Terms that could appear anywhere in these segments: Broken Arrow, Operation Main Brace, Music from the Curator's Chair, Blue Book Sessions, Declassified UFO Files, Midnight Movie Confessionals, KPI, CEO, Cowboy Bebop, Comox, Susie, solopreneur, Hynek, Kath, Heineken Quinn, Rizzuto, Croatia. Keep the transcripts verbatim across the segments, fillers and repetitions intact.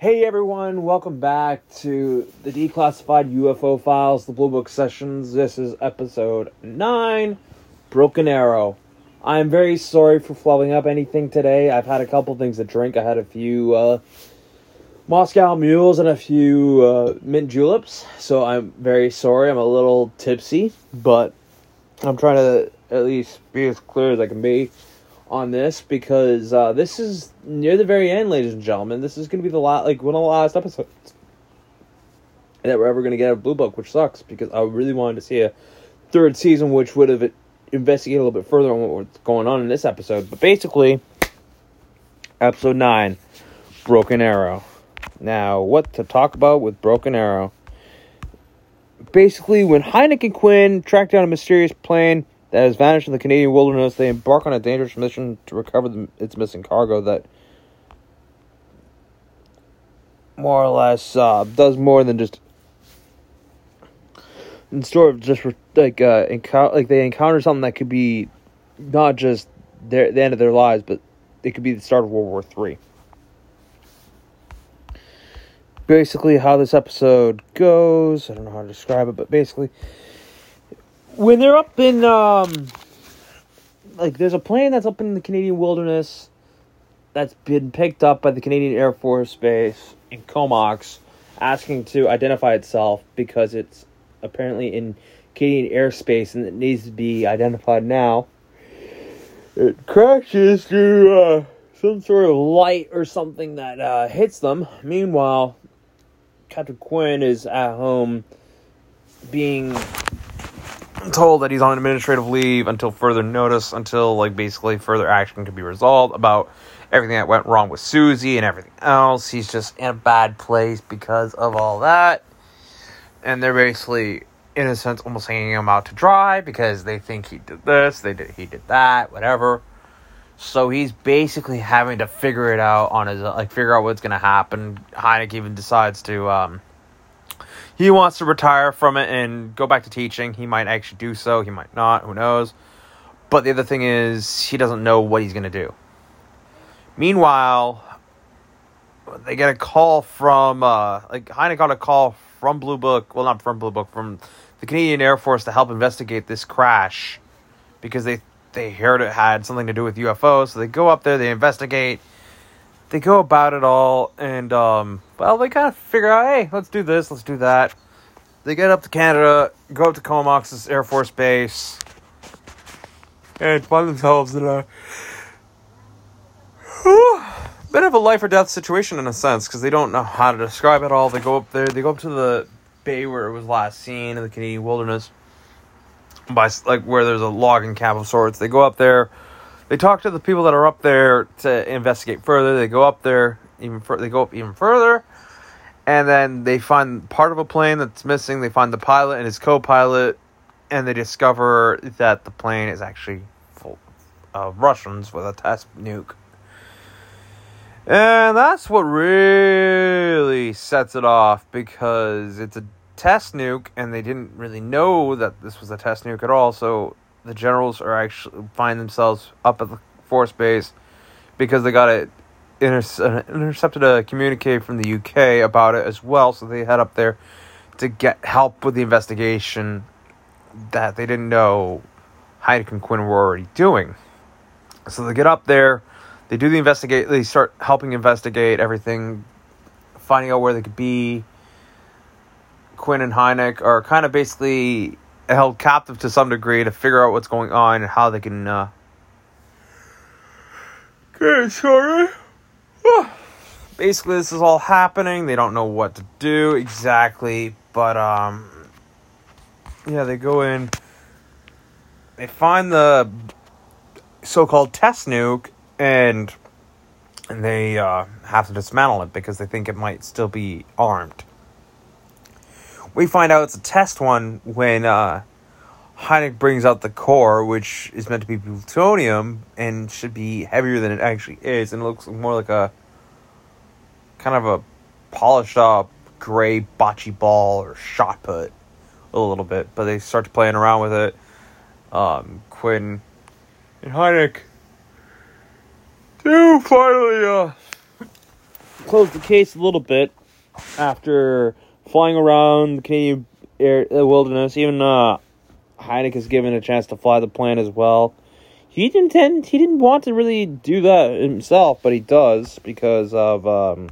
Hey everyone, welcome back to the Declassified U F O Files, the Blue Book Sessions. This is episode nine, Broken Arrow. I'm very sorry for flubbing up anything today. I've had a couple things to drink. I had a few uh, Moscow Mules and a few uh, mint juleps. So I'm very sorry. I'm a little tipsy, but I'm trying to at least be as clear as I can be on this, because uh, this is near the very end, ladies and gentlemen. This is going to be the last, like one of the last episodes that we're ever going to get out of Blue Book, which sucks, because I really wanted to see a third season, which would have investigated a little bit further on what's going on in this episode. But basically, episode nine, Broken Arrow. Now, what to talk about with Broken Arrow? Basically, when Heineken Quinn tracked down a mysterious plane that has vanished in the Canadian wilderness, they embark on a dangerous mission to recover the, its missing cargo that more or less uh, does more than just in sort of just like uh, encounter, like they encounter something that could be not just their the end of their lives, but it could be the start of World War Three. Basically, how this episode goes, I don't know how to describe it, but basically, when they're up in, um, like, there's a plane that's up in the Canadian wilderness that's been picked up by the Canadian Air Force Base in Comox, asking to identify itself because it's apparently in Canadian airspace and it needs to be identified now. It crashes through uh, some sort of light or something that uh, hits them. Meanwhile, Captain Quinn is at home being told that he's on administrative leave until further notice, until like basically further action can be resolved about everything that went wrong with Susie and everything else. He's just in a bad place because of all that, and they're basically in a sense almost hanging him out to dry because they think he did this, they did he did that, whatever. So he's basically having to figure it out on his like figure out what's gonna happen. Hynek even decides to um he wants to retire from it and go back to teaching. He might actually do so. He might not. Who knows? But the other thing is, he doesn't know what he's going to do. Meanwhile, they get a call from, uh, like, Hynek got a call from Blue Book. Well, not from Blue Book, from the Canadian Air Force to help investigate this crash, because they, they heard it had something to do with U F Os. So they go up there, they investigate. They go about it all, and, um, well, they kind of figure out, hey, let's do this, let's do that. They get up to Canada, go up to Comox's Air Force Base, and find themselves in a whew, bit of a life or death situation in a sense, because they don't know how to describe it all. They go up there, they go up to the bay where it was last seen in the Canadian wilderness, by like where there's a logging camp of sorts. They go up there. They talk to the people that are up there to investigate further. They go up there even further. They go up even further, and then they find part of a plane that's missing. They find the pilot and his co-pilot, and they discover that the plane is actually full of Russians with a test nuke. And that's what really sets it off, because it's a test nuke, and they didn't really know that this was a test nuke at all. So the generals are actually find themselves up at the force base because they got it inter- intercepted a communique from the U K about it as well. So they head up there to get help with the investigation that they didn't know Hynek and Quinn were already doing. So they get up there, they do the investigate, they start helping investigate everything, finding out where they could be. Quinn and Hynek are kind of basically held captive to some degree to figure out what's going on and how they can, uh... Okay, sorry. Basically, this is all happening. They don't know what to do exactly, but, um... yeah, they go in. They find the so-called test nuke, and and they, uh, have to dismantle it because they think it might still be armed. We find out it's a test one when uh, Hynek brings out the core, which is meant to be plutonium and should be heavier than it actually is, and it looks more like a kind of a polished-up gray bocce ball or shot put a little bit. But they start playing around with it. Um, Quinn and Hynek do finally uh, closed the case a little bit after flying around the Canadian air, uh, wilderness. Even uh, Hynek is given a chance to fly the plane as well. He didn't tend, he didn't want to really do that himself, but he does because of, um,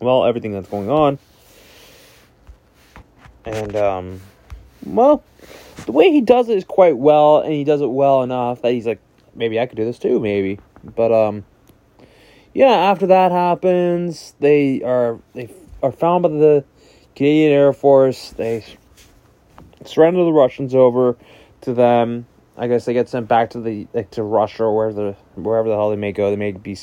well, everything that's going on. And, um, well, the way he does it is quite well, and he does it well enough that he's like, maybe I could do this too, maybe. But, um, yeah, after that happens, they are, they are found by the Canadian Air Force. They surrender the Russians over to them. I guess they get sent back to the like to Russia or wherever the, wherever the hell they may go. They may be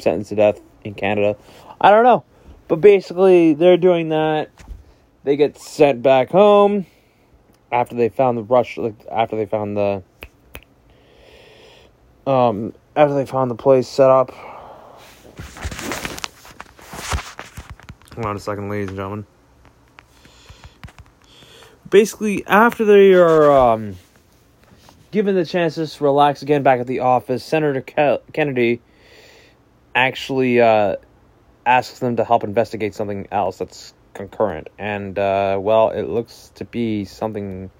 sentenced to death in Canada. I don't know. But basically, they're doing that. They get sent back home after they found the Russia. After they found the um after they found the place set up. Hold on a second, ladies and gentlemen. Basically, after they are um. given the chances to relax again back at the office, Senator Kennedy actually uh, asks them to help investigate something else that's concurrent. And, uh, well, it looks to be something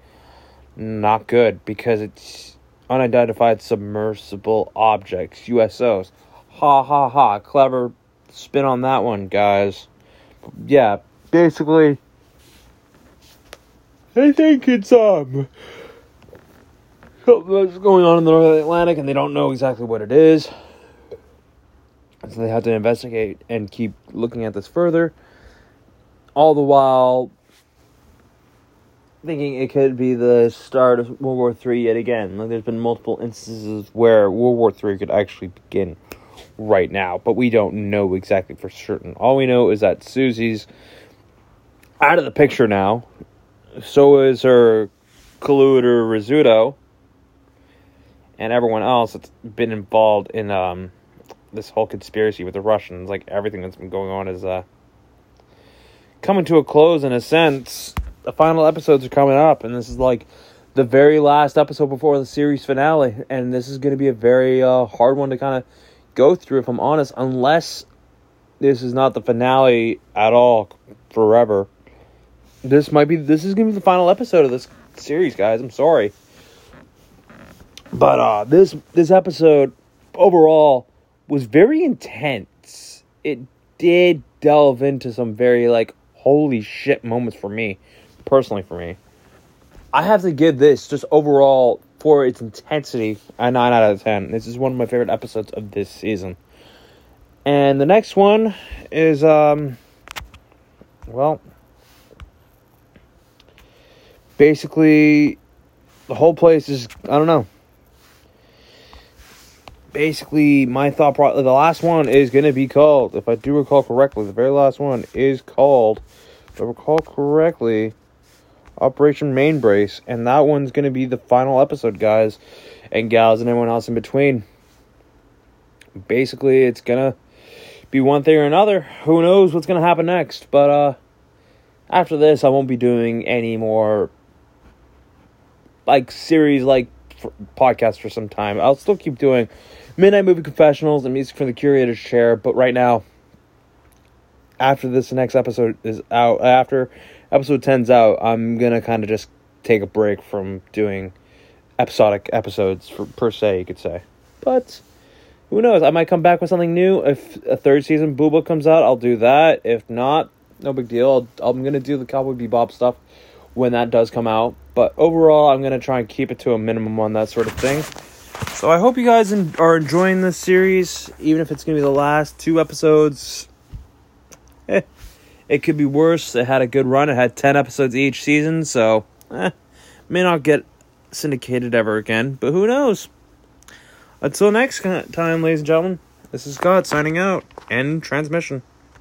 not good because it's unidentified submersible objects, U S Os. Ha, ha, ha. Clever spin on that one, guys. Yeah, basically, I think it's, um... what's going on in the North Atlantic, and they don't know exactly what it is. So they have to investigate and keep looking at this further. All the while thinking it could be the start of World War Three yet again. Like, there's been multiple instances where World War Three could actually begin right now, but we don't know exactly for certain. All we know is that Susie's out of the picture now. So is her colluder Rizzuto. And everyone else that's been involved in um, this whole conspiracy with the Russians. Like, everything that's been going on is uh, coming to a close in a sense. The final episodes are coming up. And this is, like, the very last episode before the series finale. And this is going to be a very uh, hard one to kind of go through, if I'm honest. Unless this is not the finale at all forever. This might be... This is going to be the final episode of this series, guys. I'm sorry. But uh, this this episode overall was very intense. It did delve into some very, like, holy shit moments for me. Personally for me. I have to give this, just overall, for its intensity, a nine out of ten. This is one of my favorite episodes of this season. And the next one is, um... well... basically, the whole place is... I don't know. Basically, my thought process, the last one is going to be called, if I do recall correctly, the very last one is called, if I recall correctly, Operation Main Brace. And that one's going to be the final episode, guys and gals and everyone else in between. Basically, it's going to be one thing or another. Who knows what's going to happen next. But uh, after this, I won't be doing any more, like, series, like, for podcasts for some time. I'll still keep doing Midnight Movie Confessionals and Music from the Curator's Chair, but right now, after this next episode is out, after episode ten's out, I'm gonna kind of just take a break from doing episodic episodes, for, per se, you could say. But who knows? I might come back with something new. If a third season Blue Book comes out, I'll do that. If not, no big deal. I'll, I'm gonna do the Cowboy Bebop stuff when that does come out. But overall, I'm going to try and keep it to a minimum on that sort of thing. So I hope you guys en- are enjoying this series, even if it's going to be the last two episodes. Eh, it could be worse. It had a good run. It had ten episodes each season, so eh, may not get syndicated ever again. But who knows? Until next time, ladies and gentlemen, this is Scott signing out. End transmission.